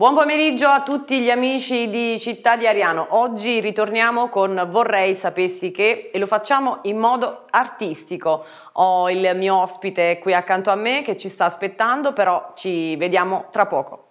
Buon pomeriggio a tutti gli amici di Città di Ariano. Oggi ritorniamo con Vorrei sapessi che, e lo facciamo in modo artistico. Ho il mio ospite qui accanto a me che ci sta aspettando, però ci vediamo tra poco.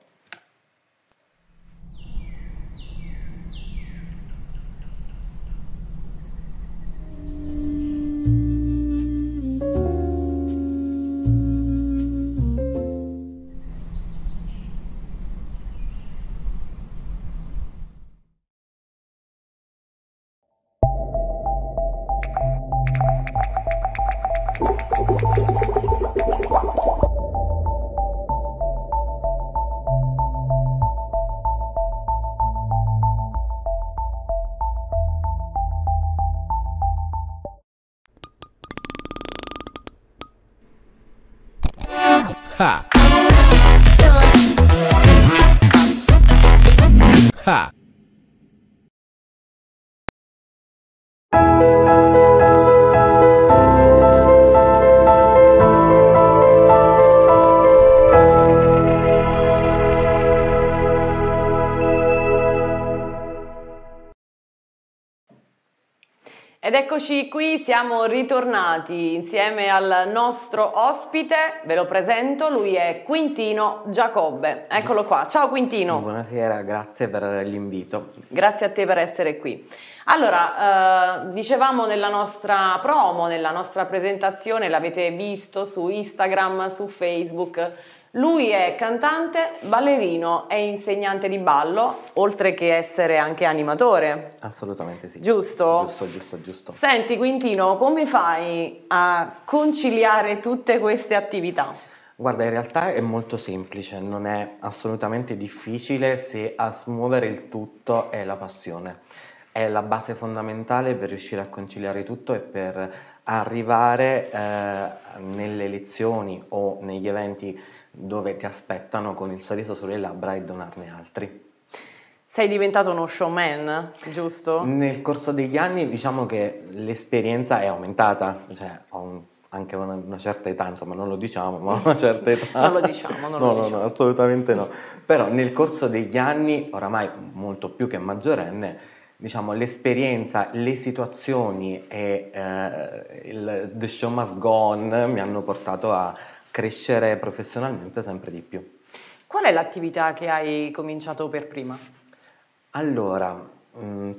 Ed eccoci qui, siamo ritornati insieme al nostro ospite, ve lo presento, lui è Quintino Giacobbe, eccolo qua. Ciao Quintino. Buonasera, grazie per l'invito. Grazie a te per essere qui. Allora, dicevamo nella nostra promo, nella nostra presentazione, l'avete visto su Instagram, su Facebook, lui è cantante, ballerino e insegnante di ballo, oltre che essere anche animatore. Assolutamente sì. Giusto? Giusto, giusto, giusto. Senti Quintino, come fai a conciliare tutte queste attività? Guarda, in realtà è molto semplice, non è assolutamente difficile se a smuovere il tutto è la passione. È la base fondamentale per riuscire a conciliare tutto e per arrivare nelle lezioni o negli eventi dove ti aspettano con il sorriso sulle labbra e donarne altri. Sei diventato uno showman, giusto? Nel corso degli anni diciamo che l'esperienza è aumentata, cioè ho anche una certa età, insomma non lo diciamo, ma una certa età. Non lo diciamo, no, assolutamente no. Però nel corso degli anni, oramai molto più che maggiorenne, diciamo l'esperienza, le situazioni e the show must go on mi hanno portato a crescere professionalmente sempre di più. Qual è l'attività che hai cominciato per prima? Allora,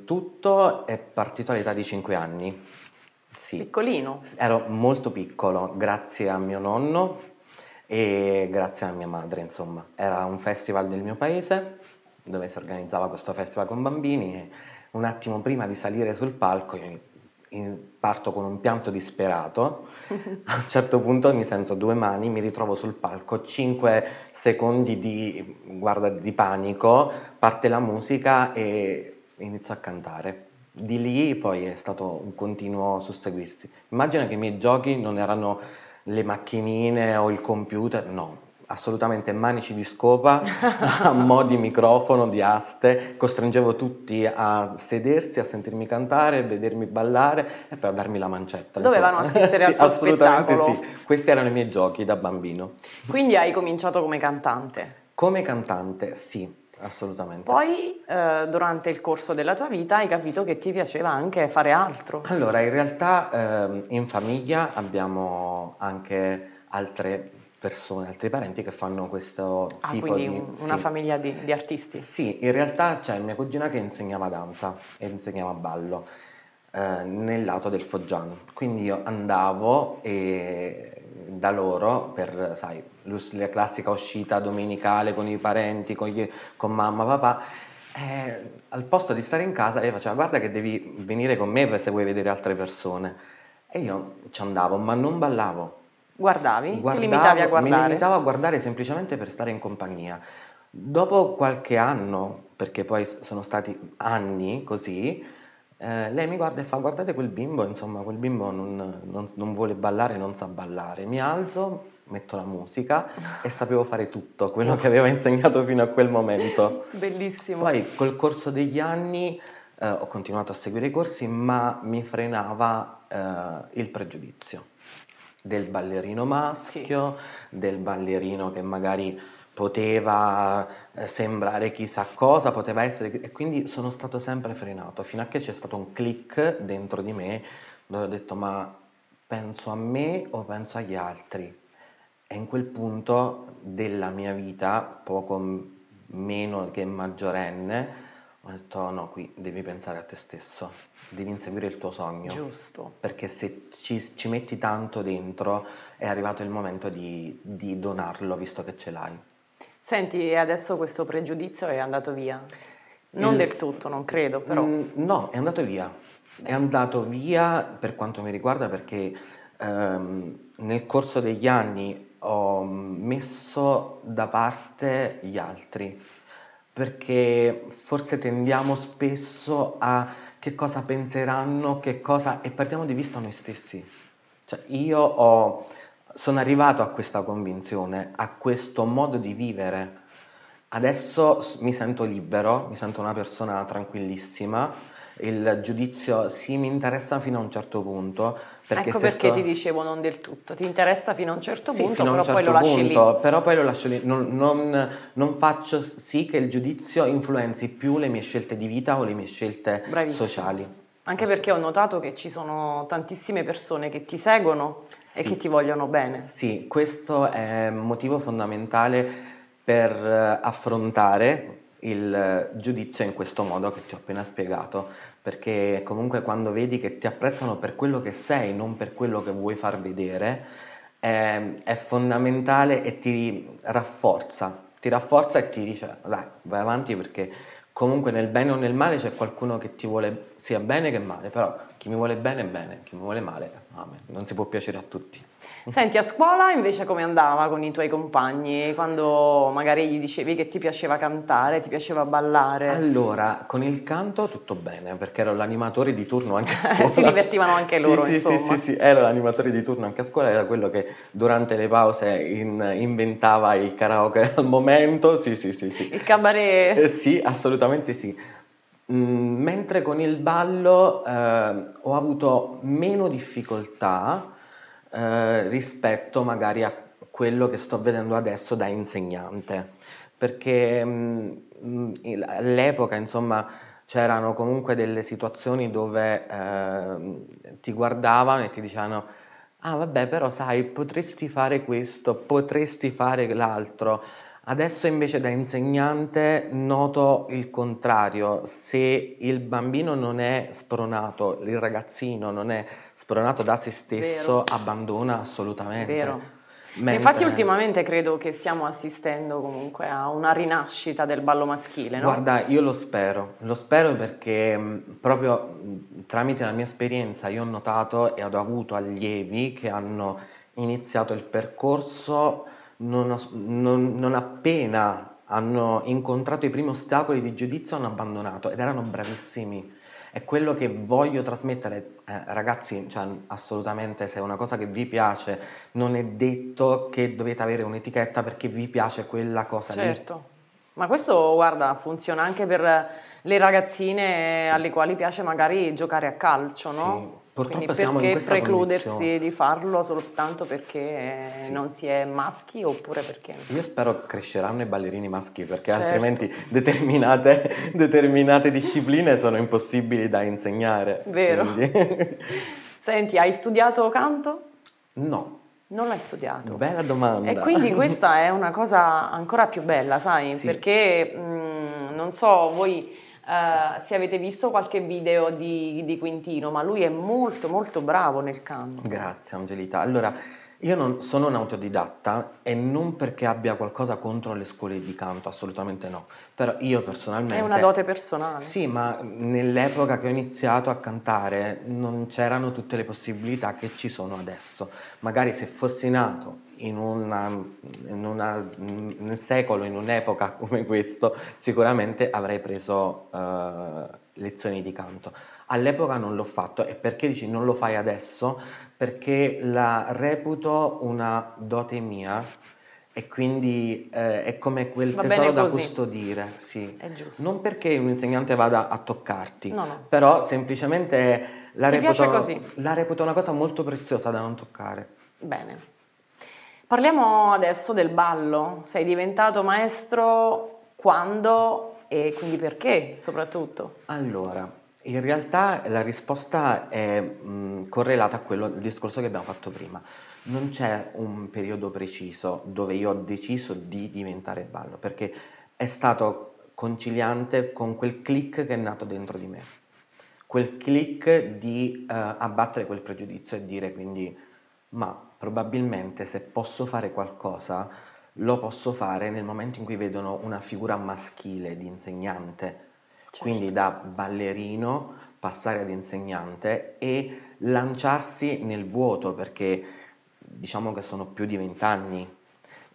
tutto è partito all'età di 5 anni. Sì. Piccolino? Ero molto piccolo, grazie a mio nonno e grazie a mia madre, insomma. Era un festival del mio paese, dove si organizzava questo festival con bambini e un attimo prima di salire sul palco io parto con un pianto disperato, a un certo punto mi sento due mani, mi ritrovo sul palco, 5 secondi di panico, parte la musica e inizio a cantare. Di lì poi è stato un continuo susseguirsi. Immagina che i miei giochi non erano le macchinine o il computer, no. Assolutamente manici di scopa, a mo' di microfono, di aste, costringevo tutti a sedersi, a sentirmi cantare, vedermi ballare e poi a darmi la mancetta. Dovevano assistere sì, al tuo assolutamente spettacolo. Sì, questi erano i miei giochi da bambino. Quindi hai cominciato come cantante? Come cantante, sì, assolutamente. Poi durante il corso della tua vita hai capito che ti piaceva anche fare altro. Allora, in realtà in famiglia abbiamo anche altre persone, altri parenti che fanno questo tipo di... una sì, famiglia di artisti. Sì, in realtà c'è mia cugina che insegnava danza e insegnava ballo nel lato del Foggiano, quindi io andavo da loro per, sai, la classica uscita domenicale con i parenti, con mamma, papà. Al posto di stare in casa lei faceva: guarda che devi venire con me se vuoi vedere altre persone. E io ci andavo, ma non ballavo. Guardavi? Ti limitavi a guardare? Mi limitavo a guardare semplicemente per stare in compagnia. Dopo qualche anno, perché poi sono stati anni così, lei mi guarda e fa: guardate quel bimbo, insomma, quel bimbo non vuole ballare, non sa ballare. Mi alzo, metto la musica e sapevo fare tutto quello che aveva insegnato fino a quel momento. Bellissimo. Poi col corso degli anni ho continuato a seguire i corsi, ma mi frenava il pregiudizio del ballerino maschio, sì, del ballerino che magari poteva sembrare chissà cosa, poteva essere... E quindi sono stato sempre frenato, fino a che c'è stato un click dentro di me dove ho detto: ma penso a me o penso agli altri? E in quel punto della mia vita, poco meno che maggiorenne, ho detto: no, qui devi pensare a te stesso, devi inseguire il tuo sogno. Giusto. Perché se ci metti tanto dentro, è arrivato il momento di donarlo, visto che ce l'hai. Senti, adesso questo pregiudizio è andato via? Non del tutto, non credo, però... No, è andato via. Beh. È andato via per quanto mi riguarda, perché nel corso degli anni ho messo da parte gli altri. Perché forse tendiamo spesso a che cosa penseranno, che cosa... e perdiamo di vista noi stessi. Cioè io sono arrivato a questa convinzione, a questo modo di vivere. Adesso mi sento libero, mi sento una persona tranquillissima. Il giudizio sì, mi interessa fino a un certo punto, perché ecco perché ti dicevo non del tutto, ti interessa fino a un certo punto, fino però, a un certo poi punto lo però poi lo lascio lì, non faccio sì che il giudizio influenzi più le mie scelte di vita o le mie scelte Bravissimo. Sociali. Anche perché ho notato che ci sono tantissime persone che ti seguono sì. e che ti vogliono bene. Sì, questo è un motivo fondamentale per affrontare il giudizio in questo modo che ti ho appena spiegato, perché comunque quando vedi che ti apprezzano per quello che sei, non per quello che vuoi far vedere, è fondamentale e ti rafforza e ti dice: dai, vai avanti, perché comunque nel bene o nel male c'è qualcuno che ti vuole sia bene che male, però chi mi vuole bene è bene, chi mi vuole male amen. Non si può piacere a tutti. Senti, a scuola invece come andava con i tuoi compagni? Quando magari gli dicevi che ti piaceva cantare, ti piaceva ballare? Allora, con il canto tutto bene, perché ero l'animatore di turno anche a scuola. Si divertivano anche loro, sì, insomma. Sì, ero l'animatore di turno anche a scuola, era quello che durante le pause inventava il karaoke al momento, sì. Il cabaret? Sì, assolutamente sì. Mentre con il ballo ho avuto meno difficoltà rispetto magari a quello che sto vedendo adesso da insegnante, perché all'epoca insomma c'erano comunque delle situazioni dove ti guardavano e ti dicevano: ah vabbè, però sai, potresti fare questo, potresti fare l'altro. Adesso invece da insegnante noto il contrario: se il bambino non è spronato, il ragazzino non è spronato da se stesso, Vero. Abbandona assolutamente. Vero. Infatti ultimamente credo che stiamo assistendo comunque a una rinascita del ballo maschile, no? Guarda, io lo spero perché proprio tramite la mia esperienza io ho notato e ho avuto allievi che hanno iniziato il percorso non appena hanno incontrato i primi ostacoli di giudizio, hanno abbandonato ed erano bravissimi. È quello che voglio trasmettere, ragazzi, cioè, assolutamente, se è una cosa che vi piace non è detto che dovete avere un'etichetta perché vi piace quella cosa lì. Certo, ma questo, guarda, funziona anche per le ragazzine sì. alle quali piace magari giocare a calcio, no? Sì. Purtroppo siamo in questa condizione. Perché precludersi di farlo soltanto perché sì. non si è maschi, oppure perché... Io spero cresceranno i ballerini maschi, perché certo. altrimenti determinate discipline sono impossibili da insegnare. Vero. Senti, hai studiato canto? No. Non l'hai studiato? Bella domanda. E quindi questa è una cosa ancora più bella, sai? Sì. Perché, non so, voi... se avete visto qualche video di Quintino, ma lui è molto molto bravo nel canto. Grazie Angelita. Allora, io non sono un autodidatta e non perché abbia qualcosa contro le scuole di canto, assolutamente no, però io personalmente... È una dote personale. Sì, ma nell'epoca che ho iniziato a cantare non c'erano tutte le possibilità che ci sono adesso. Magari se fossi nato nel secolo, in un'epoca come questo, sicuramente avrei preso lezioni di canto. All'epoca non l'ho fatto. E perché dici non lo fai adesso? Perché la reputo una dote mia e quindi è come quel tesoro da custodire. Sì. È giusto. Non perché un insegnante vada a toccarti, no. Però semplicemente la reputo una cosa molto preziosa da non toccare. Bene. Parliamo adesso del ballo. Sei diventato maestro quando e quindi perché soprattutto? Allora, in realtà la risposta è correlata a quello, il discorso che abbiamo fatto prima. Non c'è un periodo preciso dove io ho deciso di diventare ballo, perché è stato conciliante con quel click che è nato dentro di me. Quel click di abbattere quel pregiudizio e dire quindi ma... probabilmente se posso fare qualcosa lo posso fare nel momento in cui vedono una figura maschile di insegnante, certo. Quindi da ballerino passare ad insegnante e lanciarsi nel vuoto, perché diciamo che sono più di 20 anni,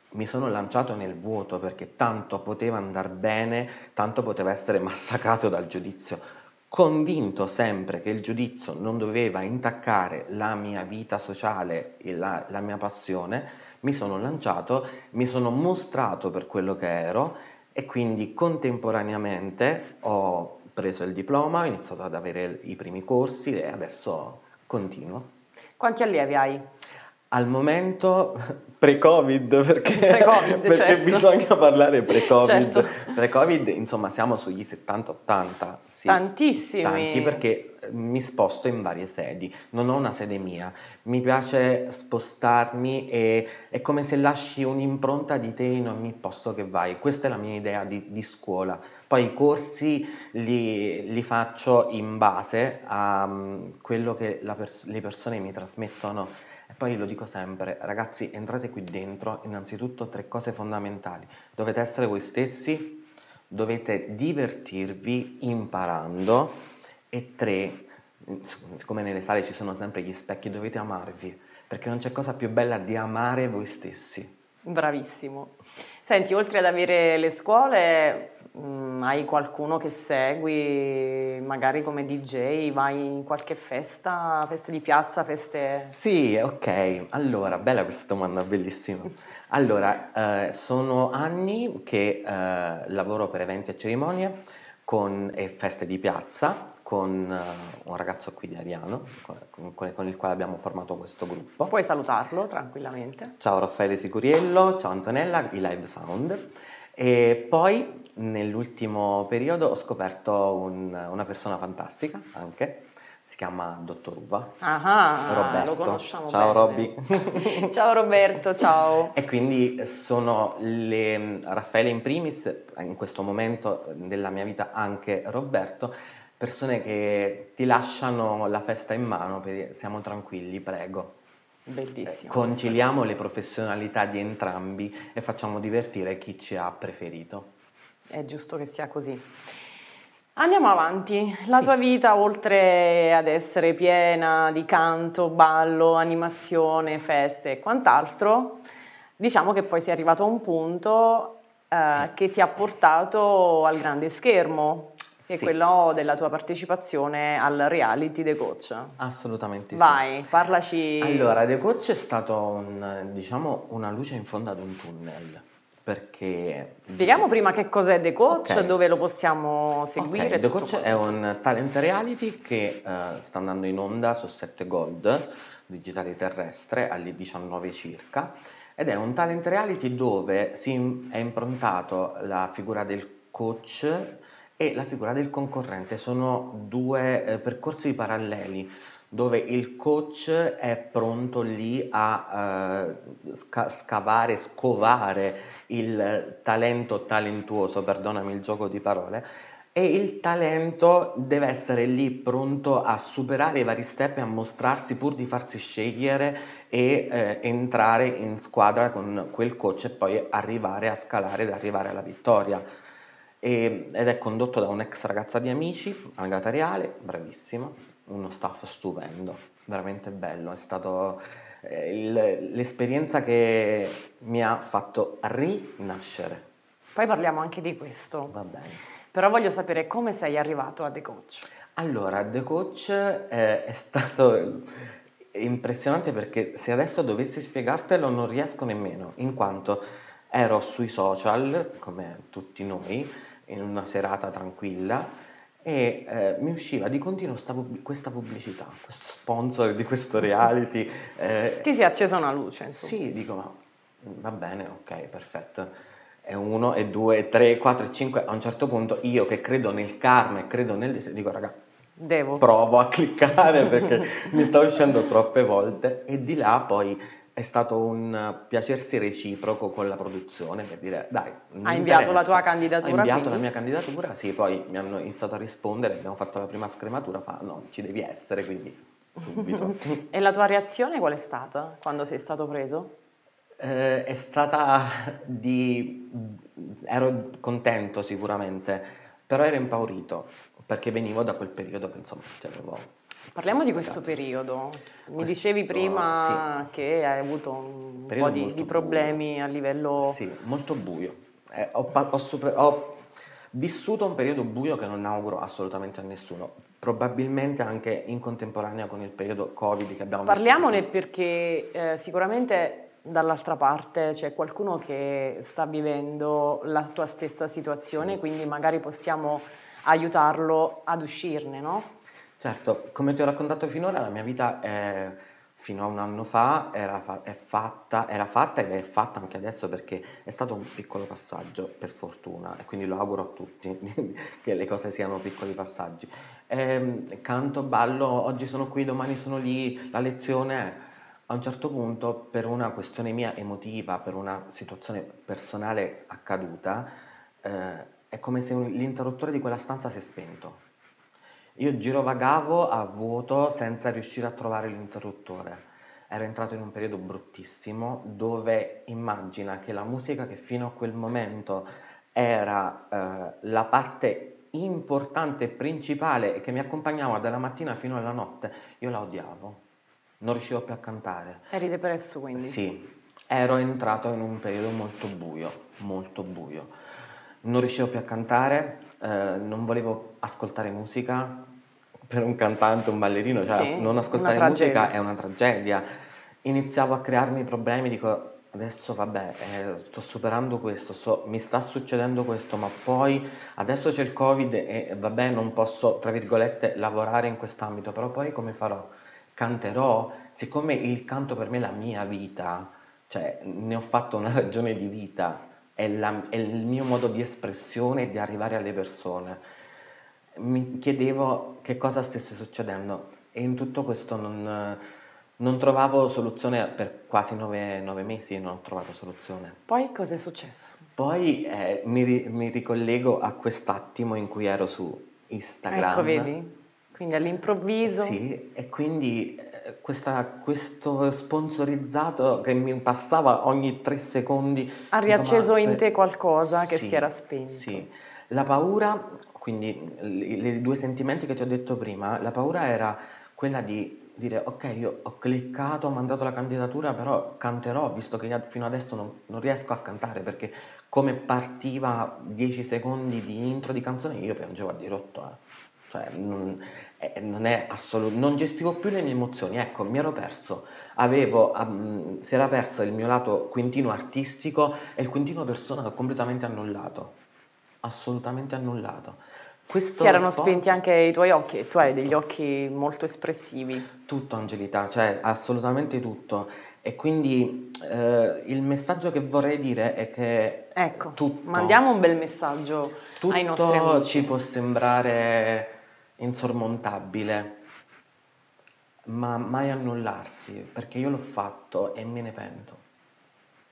mi sono lanciato nel vuoto perché tanto poteva andare bene, tanto poteva essere massacrato dal giudizio. Convinto sempre che il giudizio non doveva intaccare la mia vita sociale e la mia passione, mi sono lanciato, mi sono mostrato per quello che ero e quindi contemporaneamente ho preso il diploma, ho iniziato ad avere i primi corsi e adesso continuo. Quanti allievi hai? Al momento pre-covid, perché certo. Bisogna parlare pre-covid, certo. Pre-covid insomma siamo sugli 70-80, sì. Tantissimi. Tanti, perché mi sposto in varie sedi, non ho una sede mia, mi piace spostarmi e è come se lasci un'impronta di te in ogni posto che vai, questa è la mia idea di scuola. Poi i corsi li faccio in base a quello che le persone mi trasmettono. E poi io lo dico sempre, ragazzi, entrate qui dentro, innanzitutto 3 cose fondamentali. Dovete essere voi stessi, dovete divertirvi imparando e 3, siccome nelle sale ci sono sempre gli specchi, dovete amarvi, perché non c'è cosa più bella di amare voi stessi. Bravissimo. Senti, oltre ad avere le scuole, hai qualcuno che segui, magari come DJ, vai in qualche festa, feste di piazza, feste... Sì, ok. Allora, bella questa domanda, bellissima. Allora, sono anni che lavoro per eventi e cerimonie e feste di piazza con un ragazzo qui di Ariano, con il quale abbiamo formato questo gruppo. Puoi salutarlo tranquillamente. Ciao Raffaele Sicuriello, ciao Antonella, di Live Sound. E poi nell'ultimo periodo ho scoperto una persona fantastica anche, si chiama Dottor Uva. Ah, Roberto. Lo conosciamo. Ciao Robby. Ciao Roberto, ciao. E quindi sono Raffaele in primis, in questo momento della mia vita anche Roberto, persone che ti lasciano la festa in mano, perché siamo tranquilli, prego. Bellissimo. Conciliamo le professionalità di entrambi e facciamo divertire chi ci ha preferito. È giusto che sia così. Andiamo avanti. La tua vita, oltre ad essere piena di canto, ballo, animazione, feste e quant'altro, diciamo che poi sei arrivato a un punto che ti ha portato al grande schermo, che è quello della tua partecipazione al reality The Coach. Assolutamente. Vai, parlaci. Allora, The Coach è stato una luce in fondo ad un tunnel, perché... Spieghiamo prima che cos'è The Coach, dove lo possiamo seguire. Okay. The Coach è un talent reality che sta andando in onda su 7 Gold, digitale terrestre, alle 19 circa, ed è un talent reality dove è improntato la figura del coach e la figura del concorrente. Sono 2 percorsi paralleli dove il coach è pronto lì a scovare il talento talentuoso, perdonami il gioco di parole, e il talento deve essere lì pronto a superare i vari step e a mostrarsi pur di farsi scegliere e entrare in squadra con quel coach e poi arrivare a scalare ed arrivare alla vittoria. Ed è condotto da un'ex ragazza di Amici, Agata Reale, bravissima, uno staff stupendo, veramente bello. È stata l'esperienza che mi ha fatto rinascere. Poi parliamo anche di questo. Va bene. Però voglio sapere come sei arrivato a The Coach. Allora, The Coach è stato impressionante, perché se adesso dovessi spiegartelo non riesco nemmeno, in quanto ero sui social, come tutti noi, in una serata tranquilla e mi usciva di continuo questa pubblicità, questo sponsor di questo reality. Ti si è accesa una luce, insomma. Sì, dico, ma va bene, ok, perfetto. E uno, e due, e tre, e quattro, e cinque. A un certo punto io che credo nel karma e credo nel... dico, raga, devo. Provo a cliccare perché mi sta uscendo troppe volte. E di là poi è stato un piacersi reciproco con la produzione per dire, dai, mi hai inviato interessa. La tua candidatura? Ho inviato quindi? La mia candidatura, sì, poi mi hanno iniziato a rispondere, abbiamo fatto la prima scrematura, fa no, ci devi essere, quindi... subito. E la tua reazione qual è stata quando sei stato preso? È stata di... ero contento sicuramente, però ero impaurito perché venivo da quel periodo che insomma ti avevo... Parliamo di questo periodo. Mi dicevi prima sì. che hai avuto un periodo po' di problemi buio. A livello... Sì, molto buio. Ho vissuto un periodo buio che non auguro assolutamente a nessuno, probabilmente anche in contemporanea con il periodo Covid che abbiamo vissuto. Parliamone perché sicuramente... dall'altra parte c'è qualcuno che sta vivendo la tua stessa situazione, sì. quindi magari possiamo aiutarlo ad uscirne, no? Certo, come ti ho raccontato finora, la mia vita fino a un anno fa era fatta ed è fatta anche adesso perché è stato un piccolo passaggio, per fortuna, e quindi lo auguro a tutti che le cose siano piccoli passaggi. Canto, ballo, oggi sono qui, domani sono lì, la lezione... A un certo punto, per una questione mia emotiva, per una situazione personale accaduta, è come se l'interruttore di quella stanza si è spento. Io girovagavo a vuoto senza riuscire a trovare l'interruttore. Ero entrato in un periodo bruttissimo dove immagina che la musica che fino a quel momento era la parte importante e principale e che mi accompagnava dalla mattina fino alla notte, io la odiavo. Non riuscivo più a cantare. Eri depresso quindi? Sì, ero entrato in un periodo molto buio. Non riuscivo più a cantare, non volevo ascoltare musica. Per un cantante, un ballerino, cioè sì, non ascoltare musica è una tragedia. Iniziavo a crearmi problemi, dico adesso vabbè, sto superando questo, mi sta succedendo questo, ma poi adesso c'è il Covid e vabbè non posso, tra virgolette, lavorare in quest'ambito, però poi come farò? Canterò, siccome il canto per me è la mia vita, cioè ne ho fatto una ragione di vita, è il mio modo di espressione e di arrivare alle persone. Mi chiedevo che cosa stesse succedendo e in tutto questo non trovavo soluzione per quasi 9 mesi, non ho trovato soluzione. Poi cosa è successo? Poi mi ricollego a quest'attimo in cui ero su Instagram. Ecco, vedi? Quindi all'improvviso. Sì, e quindi questo sponsorizzato che mi passava ogni 3 secondi. Ha riacceso in te qualcosa che si era spento. Sì, la paura, quindi i 2 sentimenti che ti ho detto prima, la paura era quella di dire ok, io ho cliccato, ho mandato la candidatura, però canterò, visto che fino adesso non riesco a cantare, perché come partiva 10 secondi di intro di canzone io piangevo a dirotto, Cioè, non è assoluto, non gestivo più le mie emozioni, ecco, mi ero perso, si era perso il mio lato Quintino artistico e il Quintino persona l'ho completamente annullato, assolutamente annullato. Si erano spenti anche i tuoi occhi, e tu hai degli occhi molto espressivi. Tutto, Angelita, cioè assolutamente tutto. E quindi il messaggio che vorrei dire è che ecco, tutto, mandiamo un bel messaggio ai nostri amici. Tutto ci può sembrare insormontabile, ma mai annullarsi, perché io l'ho fatto e me ne pento.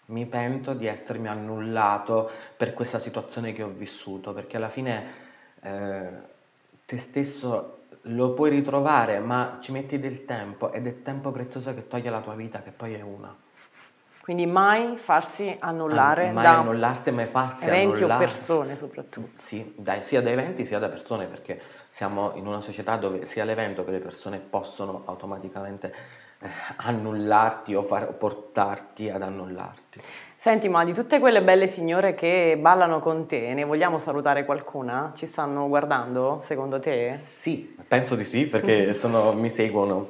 Mi pento di essermi annullato per questa situazione che ho vissuto, perché alla fine te stesso lo puoi ritrovare, ma ci metti del tempo ed è tempo prezioso che toglie la tua vita, che poi è una. Quindi mai farsi annullare, mai da annullarsi, mai farsi eventi annullare. O persone soprattutto. Sì, sia da eventi sia da persone, perché siamo in una società dove sia l'evento che le persone possono automaticamente annullarti o portarti ad annullarti. Senti, ma di tutte quelle belle signore che ballano con te, ne vogliamo salutare qualcuna? Ci stanno guardando, secondo te? Sì, penso di sì, perché mi seguono.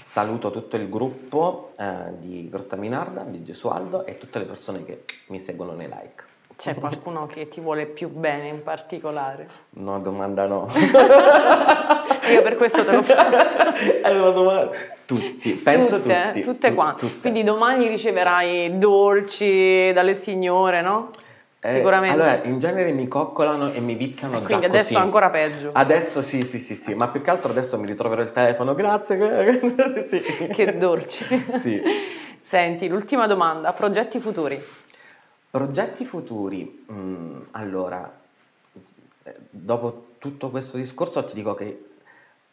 Saluto tutto il gruppo di Grotta Minarda, di Gesualdo e tutte le persone che mi seguono nei like. C'è qualcuno che ti vuole più bene in particolare? No, domanda no. Io per questo te l'ho fatto. È una domanda. Tutti, penso tutte quante. Quindi domani riceverai dolci dalle signore, no? Sicuramente. Allora, in genere mi coccolano e mi vizzano già. Quindi adesso così. Ancora peggio. Adesso sì, ma più che altro adesso mi ritroverò il telefono, grazie. Sì. Che dolci. Sì. Senti, l'ultima domanda, progetti futuri. Progetti futuri, allora, dopo tutto questo discorso ti dico che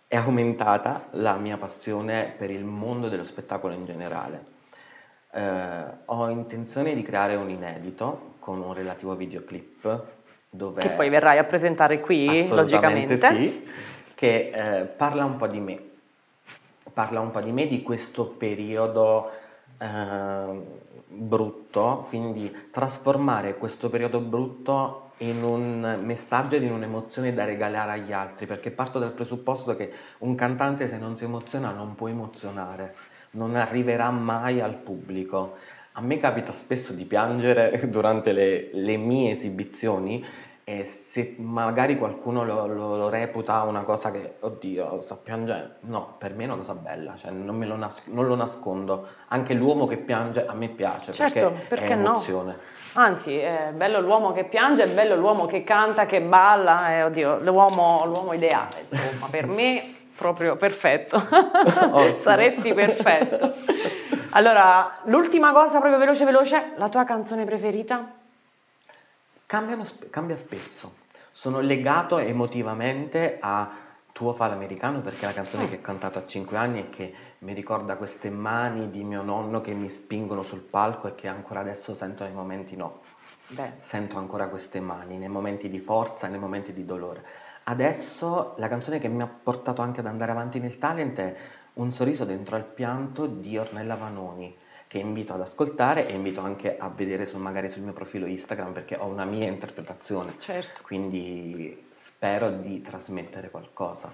è aumentata la mia passione per il mondo dello spettacolo in generale. Ho intenzione di creare un inedito con un relativo videoclip dove che poi verrai a presentare qui, logicamente sì, che parla un po' di me, di questo periodo brutto, quindi trasformare questo periodo brutto in un messaggio ed in un'emozione da regalare agli altri, perché parto dal presupposto che un cantante, se non si emoziona, non può emozionare, non arriverà mai al pubblico. A me capita spesso di piangere durante le mie esibizioni, e se magari qualcuno lo reputa una cosa che, oddio, sto piangendo, no, per me è una cosa bella, cioè non lo nascondo. Anche l'uomo che piange a me piace, certo, perché è emozione. No. Anzi, è bello l'uomo che piange, è bello l'uomo che canta, che balla, oddio, l'uomo ideale, insomma, per me proprio perfetto. Saresti perfetto. Allora, l'ultima cosa proprio veloce, la tua canzone preferita? Cambia spesso. Sono legato emotivamente a tuo Fa l'Americano, perché è la canzone che ho cantato a 5 anni e che mi ricorda queste mani di mio nonno che mi spingono sul palco e che ancora adesso sento nei momenti no. Beh. Sento ancora queste mani, nei momenti di forza e nei momenti di dolore. Adesso la canzone che mi ha portato anche ad andare avanti nel talent è Un sorriso dentro al pianto di Ornella Vanoni, che invito ad ascoltare e invito anche a vedere magari sul mio profilo Instagram, perché ho una mia interpretazione. Certo. Quindi spero di trasmettere qualcosa.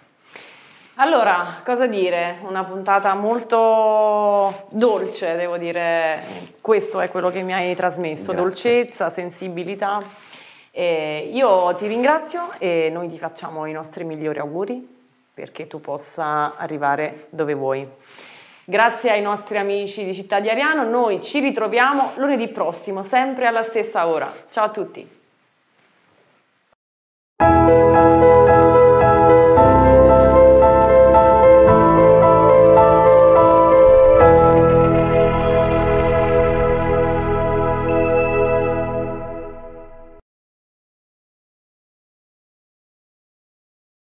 Allora, cosa dire? Una puntata molto dolce, devo dire. Questo è quello che mi hai trasmesso. Grazie. Dolcezza, sensibilità. Io ti ringrazio e noi ti facciamo i nostri migliori auguri, perché tu possa arrivare dove vuoi. Grazie ai nostri amici di Città di Ariano, noi ci ritroviamo lunedì prossimo, sempre alla stessa ora. Ciao a tutti!